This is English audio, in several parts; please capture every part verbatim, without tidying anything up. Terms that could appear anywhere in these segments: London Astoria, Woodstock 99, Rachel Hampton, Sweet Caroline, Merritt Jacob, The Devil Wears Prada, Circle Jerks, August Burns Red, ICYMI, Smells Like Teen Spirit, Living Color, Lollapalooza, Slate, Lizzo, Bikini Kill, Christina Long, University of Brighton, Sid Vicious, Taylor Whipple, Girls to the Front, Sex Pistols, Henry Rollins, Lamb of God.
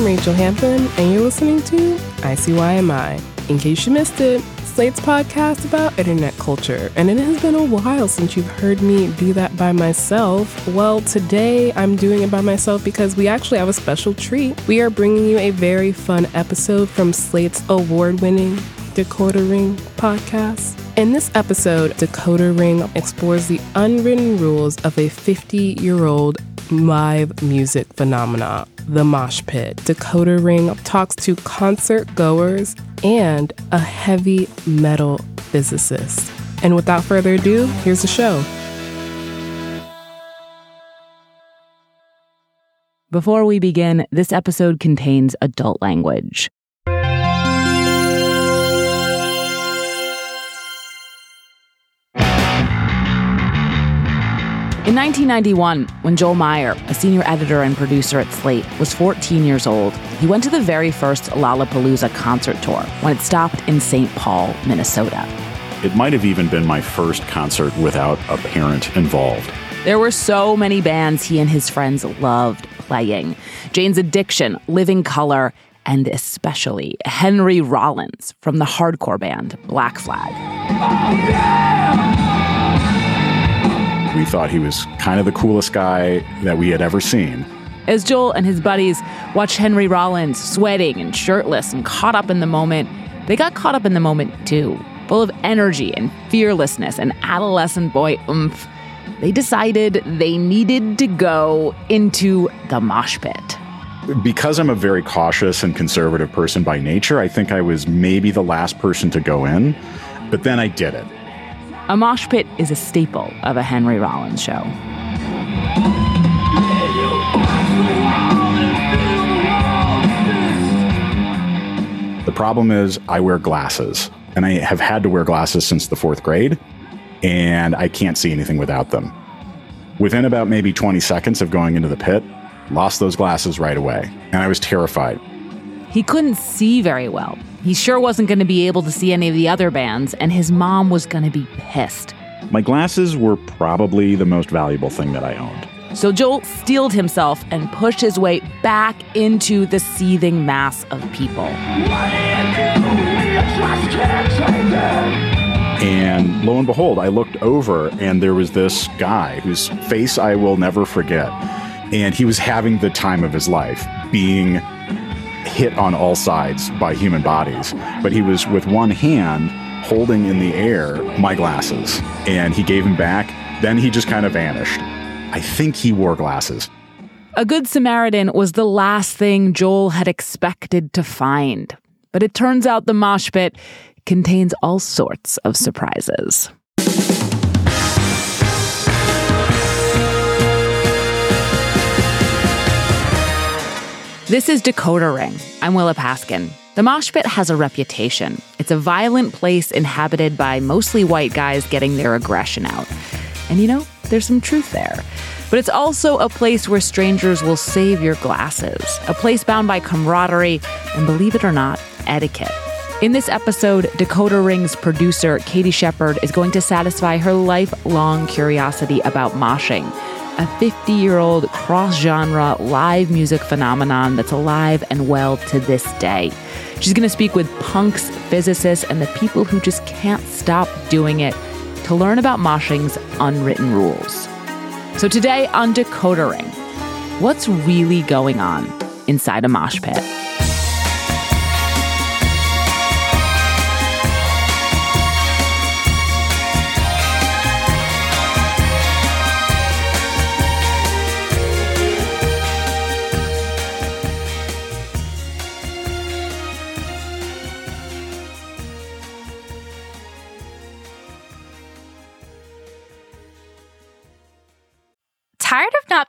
I'm Rachel Hampton, and you're listening to I C Y M I. In case you missed it, Slate's podcast about internet culture, and it has been a while since you've heard me do that by myself. Well, today I'm doing it by myself because we actually have a special treat. We are bringing you a very fun episode from Slate's award-winning Decoder Ring podcast. In this episode, Decoder Ring explores the unwritten rules of a fifty-year-old live music phenomena, the mosh pit. Decoder Ring talks to concert goers and a heavy metal physicist. And without further ado, here's the show. Before we begin, this episode contains adult language. In nineteen ninety-one, when Joel Meyer, a senior editor and producer at Slate, was fourteen years old, he went to the very first Lollapalooza concert tour when it stopped in Saint Paul, Minnesota. It might have even been my first concert without a parent involved. There were so many bands he and his friends loved playing. Jane's Addiction, Living Color, and especially Henry Rollins from the hardcore band Black Flag. Oh, yeah! We thought he was kind of the coolest guy that we had ever seen. As Joel and his buddies watched Henry Rollins sweating and shirtless and caught up in the moment, they got caught up in the moment too. Full of energy and fearlessness and adolescent boy oomph, they decided they needed to go into the mosh pit. Because I'm a very cautious and conservative person by nature, I think I was maybe the last person to go in, but then I did it. A mosh pit is a staple of a Henry Rollins show. The problem is I wear glasses, and I have had to wear glasses since the fourth grade, and I can't see anything without them. Within about maybe twenty seconds of going into the pit, lost those glasses right away, and I was terrified. He couldn't see very well. He sure wasn't going to be able to see any of the other bands, and his mom was going to be pissed. My glasses were probably the most valuable thing that I owned. So Joel steeled himself and pushed his way back into the seething mass of people. And lo and behold, I looked over, and there was this guy whose face I will never forget. And he was having the time of his life, being hit on all sides by human bodies, but he was with one hand holding in the air my glasses, and he gave them back. Then he just kind of vanished. I think he wore glasses. A Good Samaritan was the last thing Joel had expected to find, but it turns out the mosh pit contains all sorts of surprises. This is Decoder Ring. I'm Willa Paskin. The mosh pit has a reputation. It's a violent place inhabited by mostly white guys getting their aggression out. And you know, there's some truth there. But it's also a place where strangers will save your glasses, a place bound by camaraderie and, believe it or not, etiquette. In this episode, Decoder Ring's producer, Katie Shepherd, is going to satisfy her lifelong curiosity about moshing, a fifty-year-old cross-genre live music phenomenon that's alive and well to this day. She's going to speak with punks, physicists, and the people who just can't stop doing it to learn about moshing's unwritten rules. So today on Decoder Ring, what's really going on inside a mosh pit? Tired of not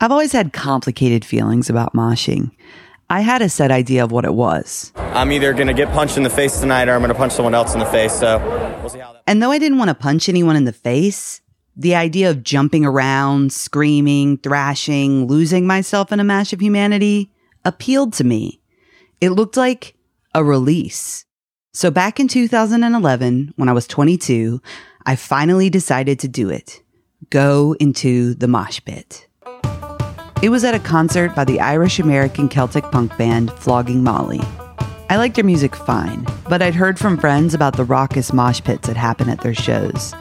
I've always had complicated feelings about moshing. I had a set idea of what it was. I'm either going to get punched in the face tonight or I'm going to punch someone else in the face. So we'll see how that. And though I didn't want to punch anyone in the face, the idea of jumping around, screaming, thrashing, losing myself in a mash of humanity appealed to me. It looked like a release. So back in two thousand eleven, when I was twenty-two, I finally decided to do it. Go into the mosh pit. It was at a concert by the Irish-American Celtic punk band Flogging Molly. I liked their music fine, but I'd heard from friends about the raucous mosh pits that happen at their shows.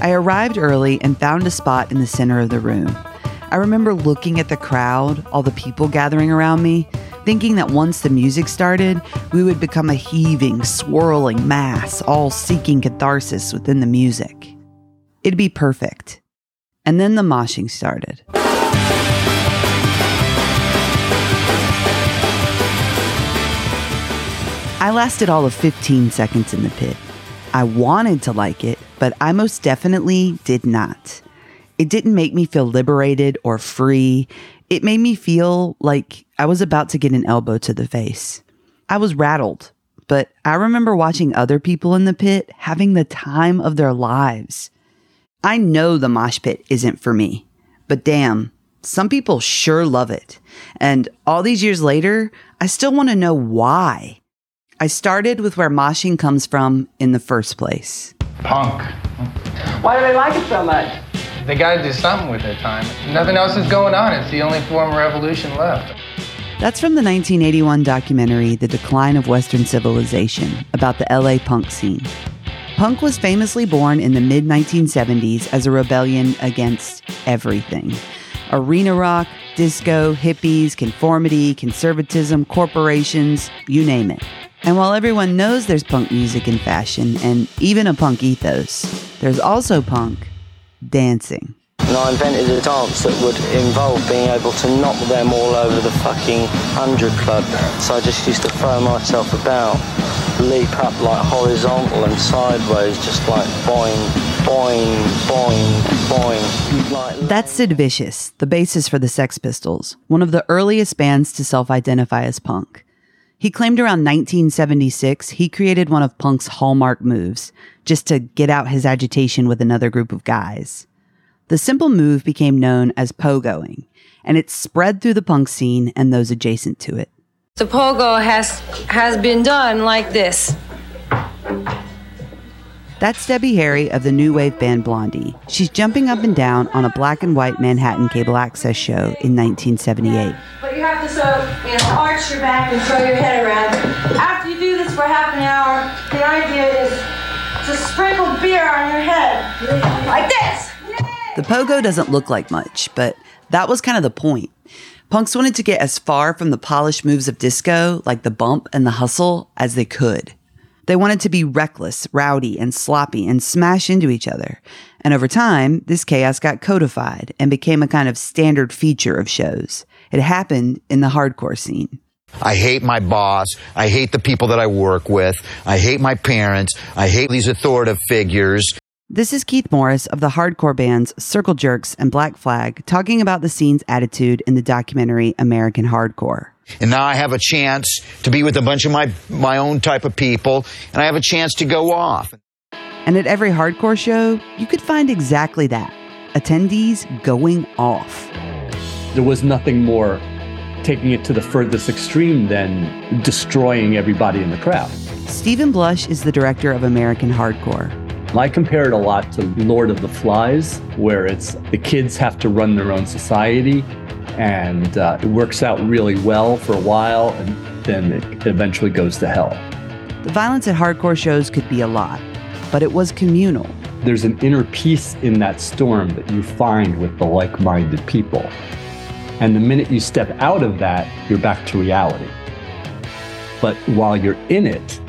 I arrived early and found a spot in the center of the room. I remember looking at the crowd, all the people gathering around me, thinking that once the music started, we would become a heaving, swirling mass, all seeking catharsis within the music. It'd be perfect. And then the moshing started. I lasted all of fifteen seconds in the pit. I wanted to like it, but I most definitely did not. It didn't make me feel liberated or free. It made me feel like I was about to get an elbow to the face. I was rattled, but I remember watching other people in the pit having the time of their lives. I know the mosh pit isn't for me, but damn, some people sure love it. And all these years later, I still want to know why. I started with where moshing comes from in the first place. Punk. Why do they like it so much? They gotta do something with their time. Nothing else is going on. It's the only form of revolution left. That's from the nineteen eighty-one documentary, The Decline of Western Civilization, about the L A punk scene. Punk was famously born in the mid nineteen seventies as a rebellion against everything. Arena rock, disco, hippies, conformity, conservatism, corporations, you name it. And while everyone knows there's punk music and fashion, and even a punk ethos, there's also punk dancing. And I invented a dance that would involve being able to knock them all over the fucking hundred club. So I just used to throw myself about, leap up like horizontal and sideways, just like boing, boing, boing, boing. Like... That's Sid Vicious, the bassist for the Sex Pistols, one of the earliest bands to self-identify as punk. He claimed around nineteen seventy-six, he created one of punk's hallmark moves, just to get out his agitation with another group of guys. The simple move became known as pogoing, and it spread through the punk scene and those adjacent to it. The pogo has has been done like this. That's Debbie Harry of the new wave band Blondie. She's jumping up and down on a black and white Manhattan cable access show in nineteen seventy-eight. But you have to so, you know, arch your back and throw your head around. After you do this for half an hour, the idea is to sprinkle beer on your head like this. Yay! The pogo doesn't look like much, but that was kind of the point. Punks wanted to get as far from the polished moves of disco, like the bump and the hustle, as they could. They wanted to be reckless, rowdy, and sloppy, and smash into each other. And over time, this chaos got codified and became a kind of standard feature of shows. It happened in the hardcore scene. I hate my boss. I hate the people that I work with. I hate my parents. I hate these authoritative figures. This is Keith Morris of the hardcore bands Circle Jerks and Black Flag talking about the scene's attitude in the documentary American Hardcore. And now I have a chance to be with a bunch of my, my own type of people, and I have a chance to go off. And at every hardcore show, you could find exactly that. Attendees going off. There was nothing more taking it to the furthest extreme than destroying everybody in the crowd. Stephen Blush is the director of American Hardcore. I compare it a lot to Lord of the Flies, where it's the kids have to run their own society. And uh, it works out really well for a while, and then it eventually goes to hell. The violence at hardcore shows could be a lot, but it was communal. There's an inner peace in that storm that you find with the like-minded people. And the minute you step out of that, you're back to reality. But while you're in it,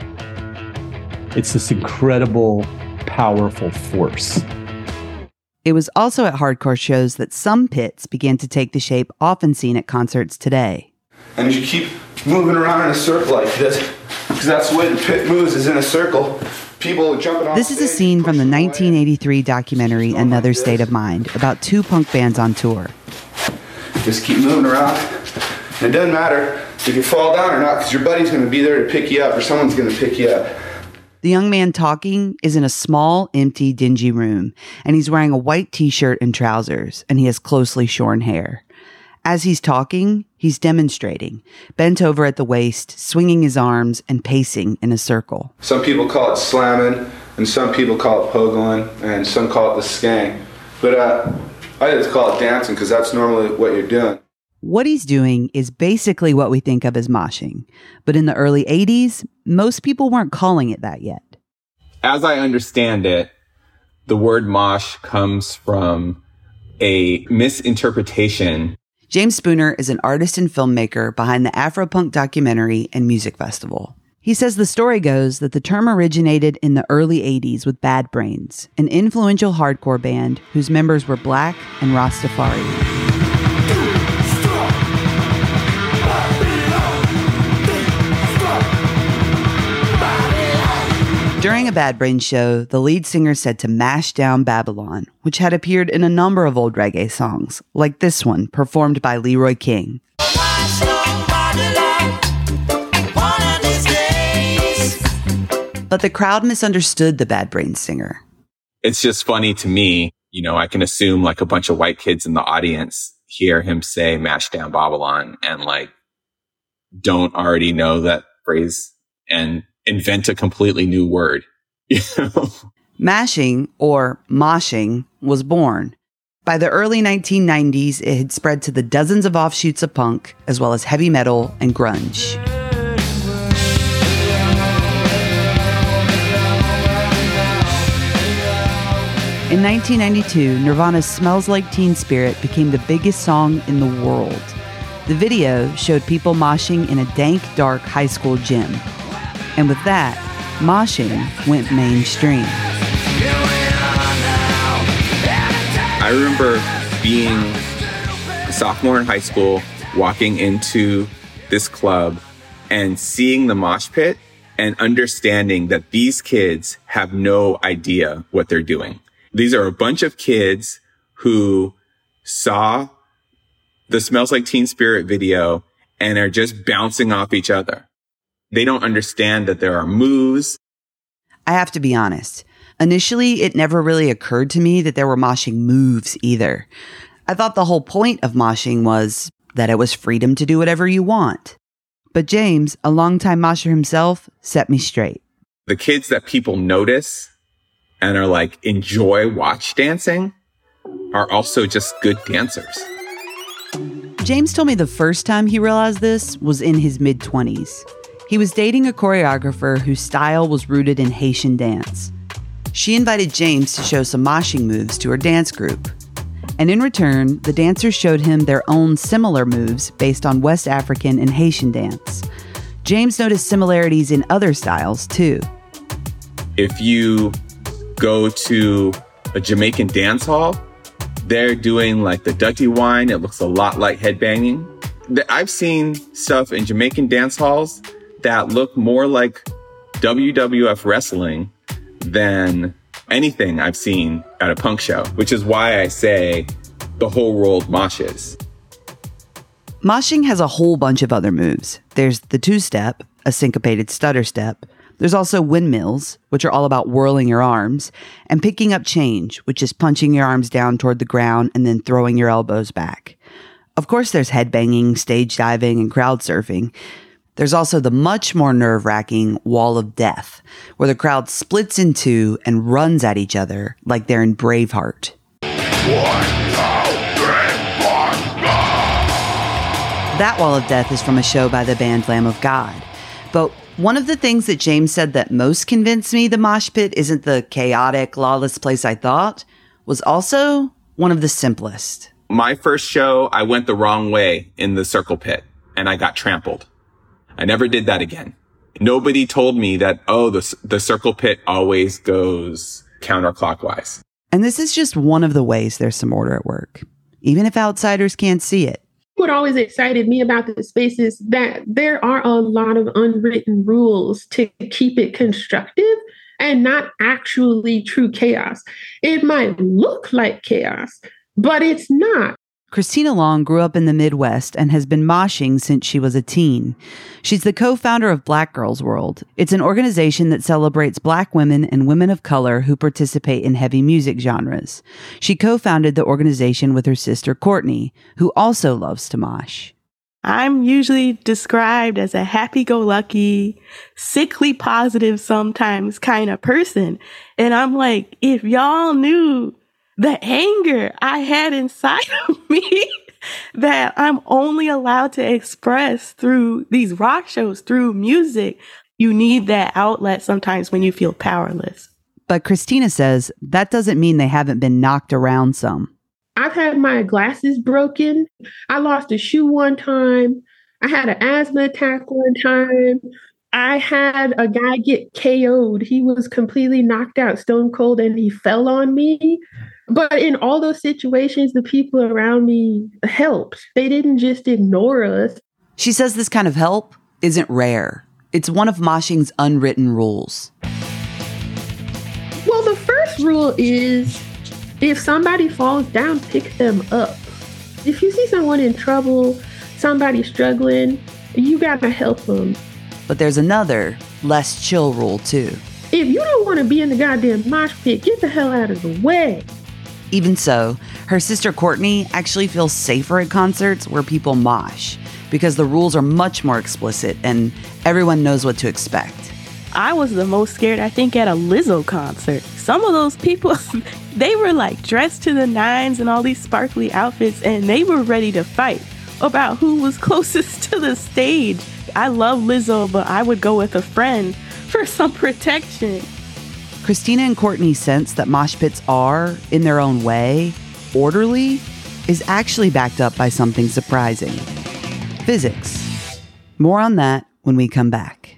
it's this incredible, powerful force. It was also at hardcore shows that some pits began to take the shape often seen at concerts today. And you keep moving around in a circle like this, because that's the way the pit moves, is in a circle. People jumping off. This is a scene from the nineteen eighty-three documentary Another State of Mind, about two punk bands on tour. Just keep moving around. It doesn't matter if you fall down or not, because your buddy's going to be there to pick you up, or someone's going to pick you up. The young man talking is in a small, empty, dingy room, and he's wearing a white t-shirt and trousers, and he has closely shorn hair. As he's talking, he's demonstrating, bent over at the waist, swinging his arms, and pacing in a circle. Some people call it slamming, and some people call it pogoing, and some call it the skang. But uh, I just call it dancing, because that's normally what you're doing. What he's doing is basically what we think of as moshing. But in the early eighties, most people weren't calling it that yet. As I understand it, the word mosh comes from a misinterpretation. James Spooner is an artist and filmmaker behind the Afropunk documentary and music festival. He says the story goes that the term originated in the early eighties with Bad Brains, an influential hardcore band whose members were black and Rastafari. During a Bad Brains show, the lead singer said to mash down Babylon, which had appeared in a number of old reggae songs, like this one, performed by Leroy King. But the crowd misunderstood the Bad Brains singer. It's just funny to me, you know, I can assume like a bunch of white kids in the audience hear him say mash down Babylon and like don't already know that phrase and invent a completely new word. You know? Mashing, or moshing, was born. By the early nineteen nineties, it had spread to the dozens of offshoots of punk, as well as heavy metal and grunge. In nineteen ninety-two, Nirvana's Smells Like Teen Spirit became the biggest song in the world. The video showed people moshing in a dank, dark high school gym. And with that, moshing went mainstream. I remember being a sophomore in high school, walking into this club and seeing the mosh pit and understanding that these kids have no idea what they're doing. These are a bunch of kids who saw the Smells Like Teen Spirit video and are just bouncing off each other. They don't understand that there are moves. I have to be honest. Initially, it never really occurred to me that there were moshing moves either. I thought the whole point of moshing was that it was freedom to do whatever you want. But James, a longtime mosher himself, set me straight. The kids that people notice and are like, enjoy watch dancing are also just good dancers. James told me the first time he realized this was in his mid-twenties. He was dating a choreographer whose style was rooted in Haitian dance. She invited James to show some moshing moves to her dance group. And in return, the dancers showed him their own similar moves based on West African and Haitian dance. James noticed similarities in other styles, too. If you go to a Jamaican dance hall, they're doing like the Dutty wine. It looks a lot like headbanging. I've seen stuff in Jamaican dance halls that look more like W W F wrestling than anything I've seen at a punk show, which is why I say the whole world moshes. Moshing has a whole bunch of other moves. There's the two-step, a syncopated stutter step. There's also windmills, which are all about whirling your arms, and picking up change, which is punching your arms down toward the ground and then throwing your elbows back. Of course, there's headbanging, stage diving, and crowd surfing. There's also the much more nerve-wracking Wall of Death, where the crowd splits in two and runs at each other like they're in Braveheart. One, two, three, four, five. That Wall of Death is from a show by the band Lamb of God. But one of the things that James said that most convinced me the mosh pit isn't the chaotic, lawless place I thought was also one of the simplest. my first show, I went the wrong way in the circle pit and I got trampled. I never did that again. Nobody told me that, oh, the, the circle pit always goes counterclockwise. And this is just one of the ways there's some order at work, even if outsiders can't see it. What always excited me about this space is that there are a lot of unwritten rules to keep it constructive and not actually true chaos. It might look like chaos, but it's not. Christina Long grew up in the Midwest and has been moshing since she was a teen. She's the co-founder of Black Girls World. It's an organization that celebrates Black women and women of color who participate in heavy music genres. She co-founded the organization with her sister Courtney, who also loves to mosh. I'm usually described as a happy-go-lucky, sickly positive sometimes kind of person. And I'm like, if y'all knew the anger I had inside of me that I'm only allowed to express through these rock shows, through music. You need that outlet sometimes when you feel powerless. But Christina says that doesn't mean they haven't been knocked around some. I've had my glasses broken. I lost a shoe one time. I had an asthma attack one time. I had a guy get K O'd. He was completely knocked out, stone cold, and he fell on me. But in all those situations, the people around me helped. They didn't just ignore us. She says this kind of help isn't rare. It's one of moshing's unwritten rules. Well, the first rule is if somebody falls down, pick them up. If you see someone in trouble, somebody struggling, you gotta help them. But there's another, less chill rule, too. If you don't want to be in the goddamn mosh pit, get the hell out of the way. Even so, her sister Courtney actually feels safer at concerts where people mosh because the rules are much more explicit and everyone knows what to expect. I was the most scared, I think, at a Lizzo concert. Some of those people, they were like dressed to the nines and all these sparkly outfits, and they were ready to fight about who was closest to the stage. I love Lizzo, but I would go with a friend for some protection. Christina and Courtney sense that mosh pits are, in their own way, orderly, is actually backed up by something surprising. Physics. More on that when we come back.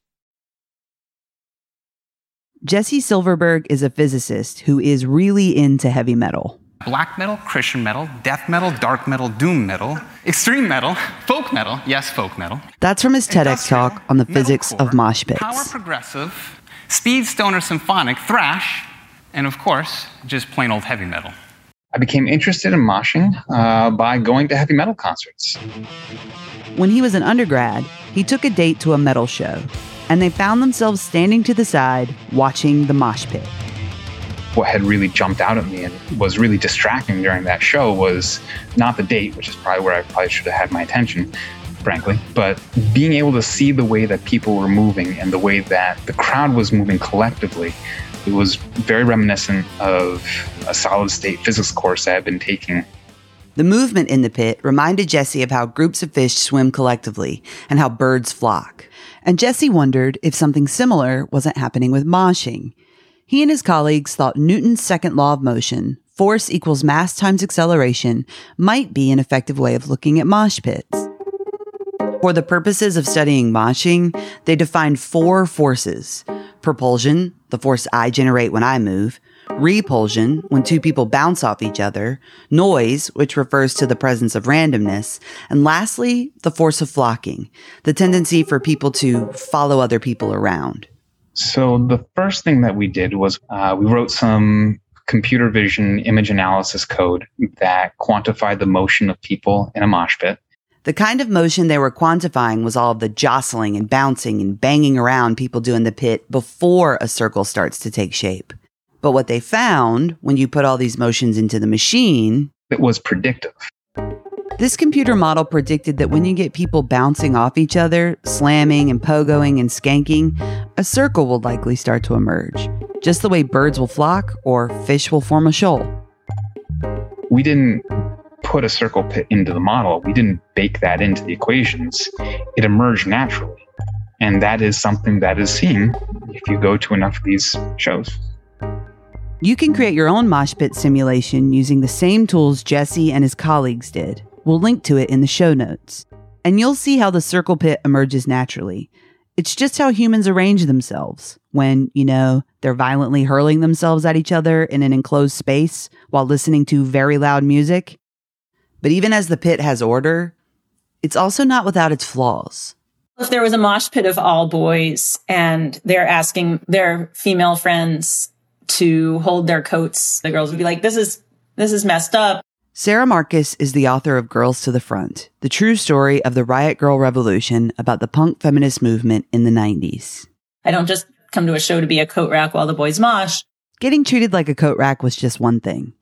Jesse Silverberg is a physicist who is really into heavy metal. Black metal, Christian metal, death metal, dark metal, doom metal, extreme metal, folk metal. Yes, folk metal. That's from his TEDx talk on the physics of mosh pits. Power progressive, speed stoner symphonic, thrash, and of course, just plain old heavy metal. I became interested in moshing uh, by going to heavy metal concerts. When he was an undergrad, he took a date to a metal show, and they found themselves standing to the side, watching the mosh pit. What had really jumped out at me and was really distracting during that show was not the date, which is probably where I probably should have had my attention, frankly, but being able to see the way that people were moving and the way that the crowd was moving collectively. It was very reminiscent of a solid state physics course I had been taking. The movement in the pit reminded Jesse of how groups of fish swim collectively and how birds flock. And Jesse wondered if something similar wasn't happening with moshing. He and his colleagues thought Newton's second law of motion, force equals mass times acceleration, might be an effective way of looking at mosh pits. For the purposes of studying moshing, they defined four forces: propulsion, the force I generate when I move; repulsion, when two people bounce off each other; noise, which refers to the presence of randomness; and lastly, the force of flocking, the tendency for people to follow other people around. So the first thing that we did was uh, we wrote some computer vision image analysis code that quantified the motion of people in a mosh pit. The kind of motion they were quantifying was all of the jostling and bouncing and banging around people do in the pit before a circle starts to take shape. But what they found, when you put all these motions into the machine... it was predictive. This computer model predicted that when you get people bouncing off each other, slamming and pogoing and skanking, a circle will likely start to emerge, just the way birds will flock or fish will form a shoal. We didn't put a circle pit into the model. We didn't bake that into the equations. It emerged naturally. And that is something that is seen if you go to enough of these shows. You can create your own mosh pit simulation using the same tools Jesse and his colleagues did. We'll link to it in the show notes. And you'll see how the circle pit emerges naturally. It's just how humans arrange themselves when, you know, they're violently hurling themselves at each other in an enclosed space while listening to very loud music. But even as the pit has order, it's also not without its flaws. If there was a mosh pit of all boys and they're asking their female friends to hold their coats, the girls would be like, this is this is messed up. Sarah Marcus is the author of Girls to the Front, the true story of the Riot Girl Revolution about the punk feminist movement in the nineties. I don't just come to a show to be a coat rack while the boys mosh. Getting treated like a coat rack was just one thing.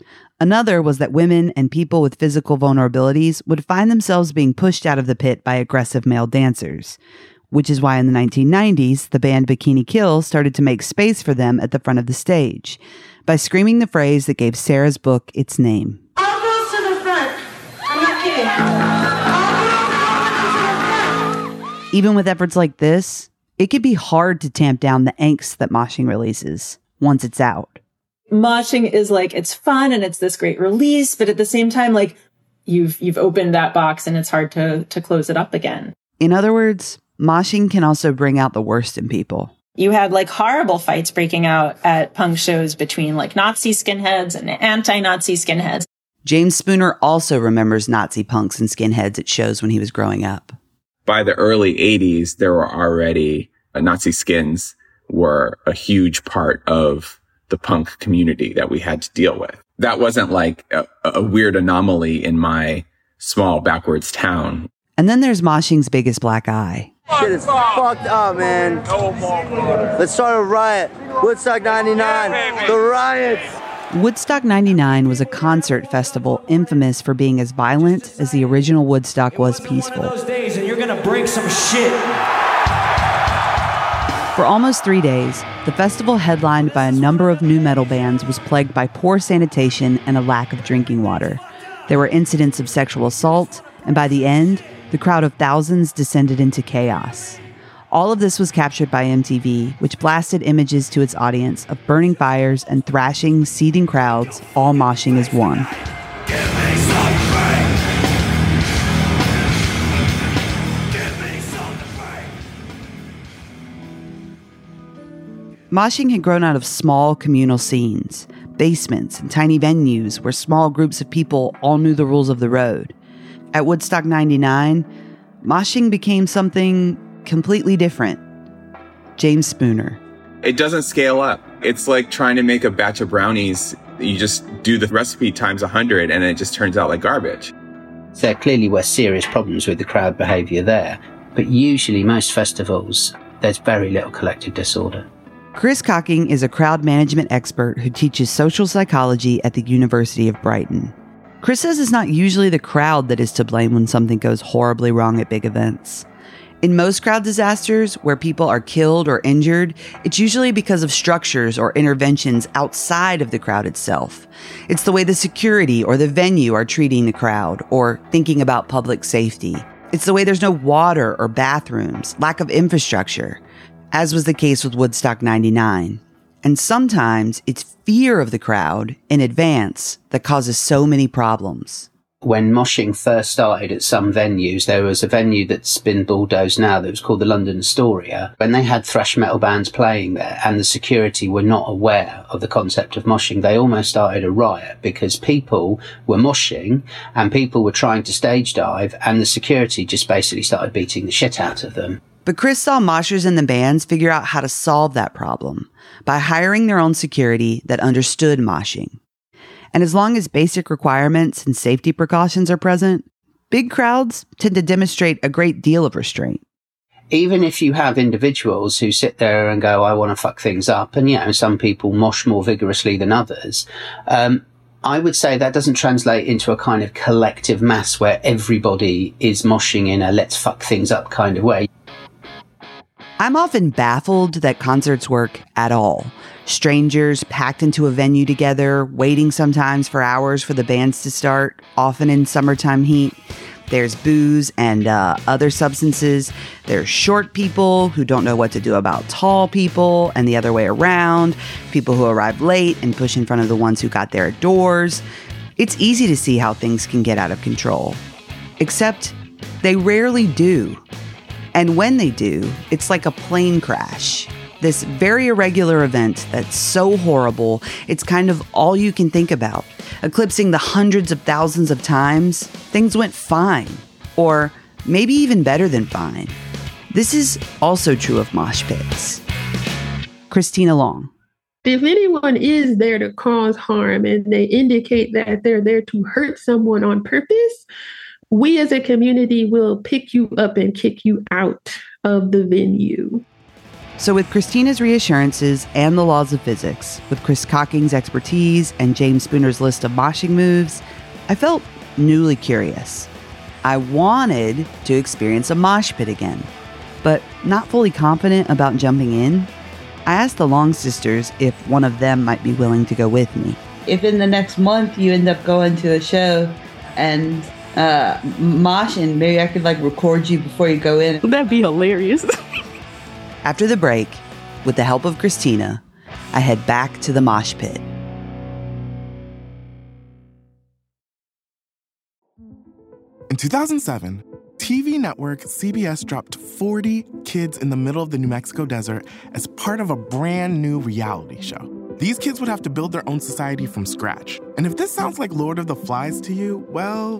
Another was that women and people with physical vulnerabilities would find themselves being pushed out of the pit by aggressive male dancers, which is why in the nineteen nineties, the band Bikini Kill started to make space for them at the front of the stage by screaming the phrase that gave Sarah's book its name. All girls to the front. I'm not kidding. All girls to the front. Even with efforts like this, it could be hard to tamp down the angst that moshing releases once it's out. Moshing is like, it's fun and it's this great release, but at the same time, like, you've you've opened that box and it's hard to to close it up again. In other words, moshing can also bring out the worst in people. You had like horrible fights breaking out at punk shows between like Nazi skinheads and anti-Nazi skinheads. James Spooner also remembers Nazi punks and skinheads at shows when he was growing up. By the early eighties, there were already uh, Nazi skins were a huge part of the punk community that we had to deal with. That wasn't like a, a weird anomaly in my small backwards town. And then there's moshing's biggest black eye. Shit is fucked up, man. No more water. Let's start a riot. Woodstock ninety-nine, yeah, the riots. Woodstock ninety-nine was a concert festival infamous for being as violent as the original Woodstock was peaceful. One of those days and you're gonna break some shit. For almost three days, the festival, headlined by a number of new metal bands, was plagued by poor sanitation and a lack of drinking water. There were incidents of sexual assault, and by the end, the crowd of thousands descended into chaos. All of this was captured by M T V, which blasted images to its audience of burning fires and thrashing, seething crowds, all moshing as one. Moshing had grown out of small communal scenes, basements and tiny venues where small groups of people all knew the rules of the road. At Woodstock ninety-nine, moshing became something completely different. James Spooner. It doesn't scale up. It's like trying to make a batch of brownies. You just do the recipe times one hundred and it just turns out like garbage. There clearly were serious problems with the crowd behavior there, but usually most festivals, there's very little collective disorder. Chris Cocking is a crowd management expert who teaches social psychology at the University of Brighton. Chris says it's not usually the crowd that is to blame when something goes horribly wrong at big events. In most crowd disasters, where people are killed or injured, it's usually because of structures or interventions outside of the crowd itself. It's the way the security or the venue are treating the crowd or thinking about public safety. It's the way there's no water or bathrooms, lack of infrastructure, as was the case with Woodstock ninety-nine. And sometimes it's fear of the crowd in advance that causes so many problems. When moshing first started at some venues, there was a venue that's been bulldozed now that was called the London Astoria, and they had thrash metal bands playing there, and the security were not aware of the concept of moshing. They almost started a riot because people were moshing and people were trying to stage dive, and the security just basically started beating the shit out of them. But Chris saw moshers and the bands figure out how to solve that problem by hiring their own security that understood moshing. And as long as basic requirements and safety precautions are present, big crowds tend to demonstrate a great deal of restraint. Even if you have individuals who sit there and go, I want to fuck things up, and, you know, some people mosh more vigorously than others, um, I would say that doesn't translate into a kind of collective mass where everybody is moshing in a let's fuck things up kind of way. I'm often baffled that concerts work at all. Strangers packed into a venue together, waiting sometimes for hours for the bands to start, often in summertime heat. There's booze and uh, other substances. There's short people who don't know what to do about tall people and the other way around. People who arrive late and push in front of the ones who got there at doors. It's easy to see how things can get out of control. Except they rarely do. And when they do, it's like a plane crash. This very irregular event that's so horrible, it's kind of all you can think about. Eclipsing the hundreds of thousands of times, things went fine. Or maybe even better than fine. This is also true of mosh pits. Christina Long. If anyone is there to cause harm and they indicate that they're there to hurt someone on purpose, we as a community will pick you up and kick you out of the venue. So with Christina's reassurances and the laws of physics, with Chris Cocking's expertise and James Spooner's list of moshing moves, I felt newly curious. I wanted to experience a mosh pit again, but not fully confident about jumping in. I asked the Long sisters if one of them might be willing to go with me. If in the next month you end up going to a show and Uh, mosh, and maybe I could like record you before you go in. That'd be hilarious. After the break, with the help of Christina, I head back to the mosh pit. In two thousand seven, T V network C B S dropped forty kids in the middle of the New Mexico desert as part of a brand new reality show. These kids would have to build their own society from scratch. And if this sounds like Lord of the Flies to you, well,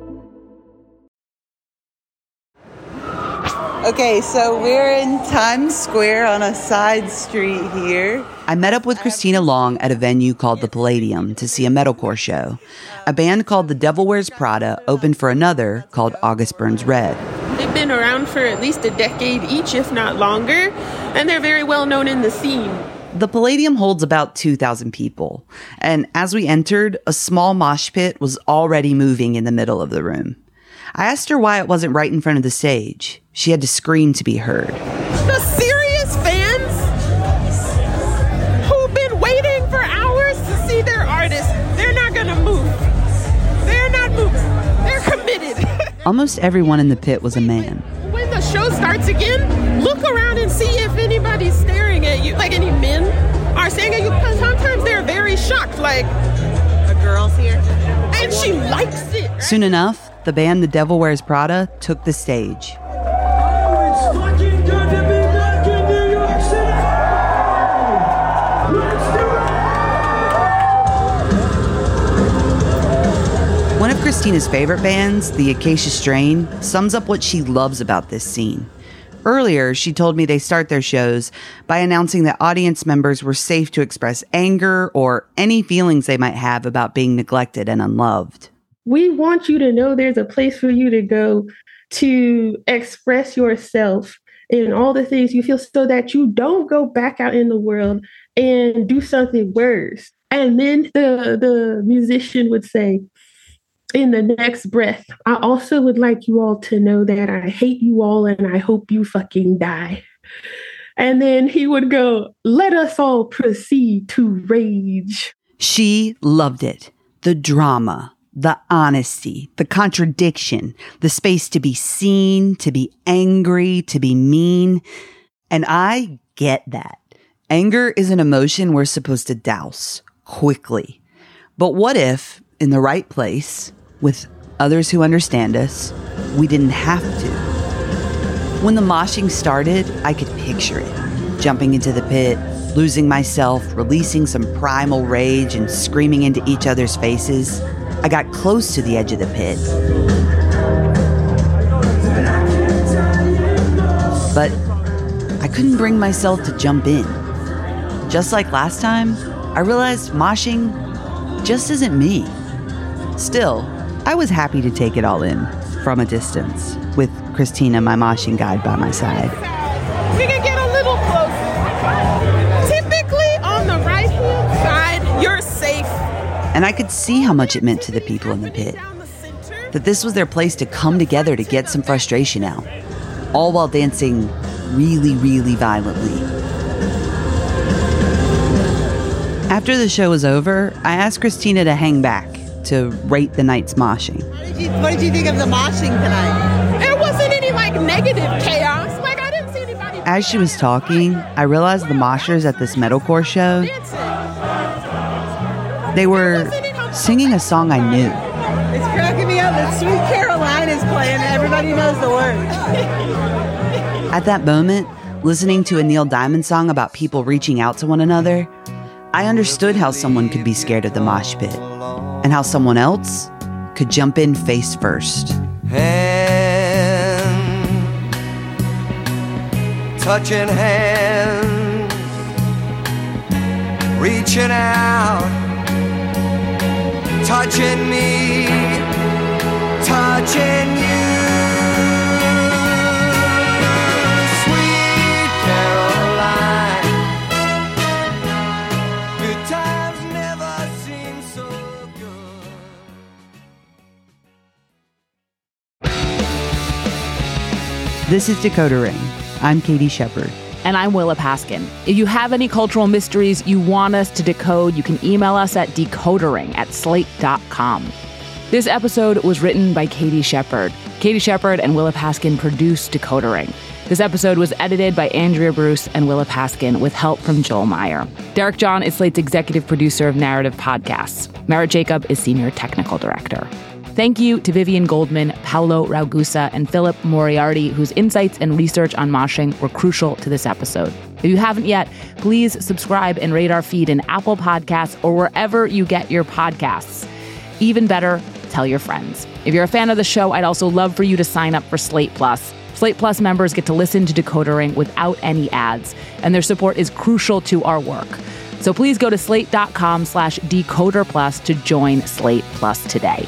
Okay, so we're in Times Square on a side street here. I met up with Christina Long at a venue called the Palladium to see a metalcore show. A band called The Devil Wears Prada opened for another called August Burns Red. They've been around for at least a decade each, if not longer, and they're very well known in the scene. The Palladium holds about two thousand people, and as we entered, a small mosh pit was already moving in the middle of the room. I asked her why it wasn't right in front of the stage. She had to scream to be heard. The serious fans who've been waiting for hours to see their artists, they're not going to move. They're not moving. They're committed. Almost everyone in the pit was a man. When the show starts again, look around and see if anybody's staring at you. Like, any men are staring at you, because sometimes they're very shocked, like, a girl's here. And she likes it. Right? Soon enough, the band The Devil Wears Prada took the stage. Oh, it's fucking good to be back in New York City! Let's do it! One of Christina's favorite bands, The Acacia Strain, sums up what she loves about this scene. Earlier, she told me they start their shows by announcing that audience members were safe to express anger or any feelings they might have about being neglected and unloved. we want you to know there's a place for you to go to express yourself and all the things you feel, so that you don't go back out in the world and do something worse. And then the, the musician would say, in the next breath, I also would like you all to know that I hate you all and I hope you fucking die. And then he would go, let us all proceed to rage. She loved it. The drama, the honesty, the contradiction, the space to be seen, to be angry, to be mean. And I get that. Anger is an emotion we're supposed to douse quickly. But what if, in the right place, with others who understand us, we didn't have to? When the moshing started, I could picture it. Jumping into the pit, losing myself, releasing some primal rage, and screaming into each other's faces. I got close to the edge of the pit. But I couldn't bring myself to jump in. Just like last time, I realized moshing just isn't me. Still, I was happy to take it all in from a distance, with Christina, my moshing guide, by my side. We can get a little closer. Typically, on the right side, you're safe. And I could see how much it meant to the people in the pit, that this was their place to come together to get some frustration out, all while dancing really, really violently. After the show was over, I asked Christina to hang back to rate the night's moshing. What did you, what did you think of the moshing tonight? There wasn't any like negative chaos. Like I didn't see anybody. As she was talking, I realized the moshers at this metalcore show, they were singing a song I knew. It's cracking me up that Sweet Caroline is playing. Everybody knows the words. At that moment, listening to a Neil Diamond song about people reaching out to one another, I understood how someone could be scared of the mosh pit, and how someone else could jump in face first. Hand, touching hands, reaching out, touching me, touching you. Sweet Caroline, good times never seem so good. This is Decoder Ring. I'm Katie Shepherd. And I'm Willa Paskin. If you have any cultural mysteries you want us to decode, you can email us at decodering at slate dot com. This episode was written by Katie Shepherd. Katie Shepherd and Willa Paskin produced Decoder Ring. This episode was edited by Andrea Bruce and Willa Paskin with help from Joel Meyer. Derek John is Slate's executive producer of narrative podcasts. Merritt Jacob is senior technical director. Thank you to Vivian Goldman, Paolo Raugusa, and Philip Moriarty, whose insights and research on moshing were crucial to this episode. If you haven't yet, please subscribe and rate our feed in Apple Podcasts or wherever you get your podcasts. Even better, tell your friends. If you're a fan of the show, I'd also love for you to sign up for Slate Plus. Slate Plus members get to listen to Decoder Ring without any ads, and their support is crucial to our work. So please go to slate.com slash decoder plus to join Slate Plus today.